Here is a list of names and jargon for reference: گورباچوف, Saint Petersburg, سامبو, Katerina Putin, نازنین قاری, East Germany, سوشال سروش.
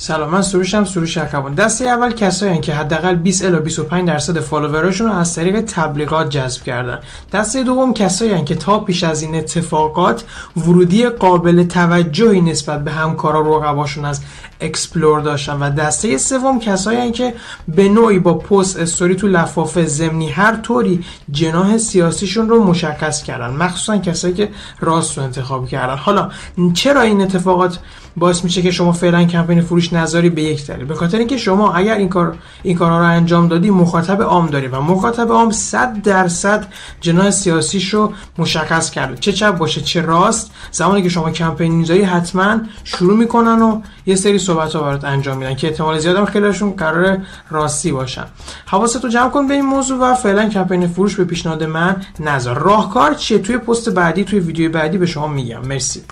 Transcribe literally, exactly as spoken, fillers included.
سلام، من سروشم، سروش اکبان. دسته اول کسایی که حداقل بیست الی بیست و پنج درصد فالووراشون رو از طریق تبلیغات جذب کردن. دسته دوم کسایی که تا پیش از این اتفاقات ورودی قابل توجهی نسبت به همکارا و رقباشون از اکسپلور داشتن. و دسته سوم کسایی که به نوعی با پست استوری تو لفافه ضمنی هر طوری جناح سیاسیشون رو مشخص کردن، مخصوصا کسایی که راست رو انتخاب کردن. حالا چرا این اتفاقات باعث میشه که شما فعلا کمپین فروش نذاری؟ به یک دلیل، به خاطر اینکه شما اگر این کار این کارا رو انجام دادی مخاطب عام داری و مخاطب عام صد درصد جناح سیاسیشو مشخص کرده، چه چپ باشه چه راست. زمانی که شما کمپین میذاری حتما شروع میکنن و یه سری صحبت‌ها برات انجام میدن که احتمال زیاد هم خیلیشون قرار راستی باشن. حواستو جمع کن به این موضوع و فعلا کمپین فروش به پیشنهاد من نذار. راهکار چیه؟ توی پست بعدی، توی ویدیو بعدی به شما میگم. مرسی.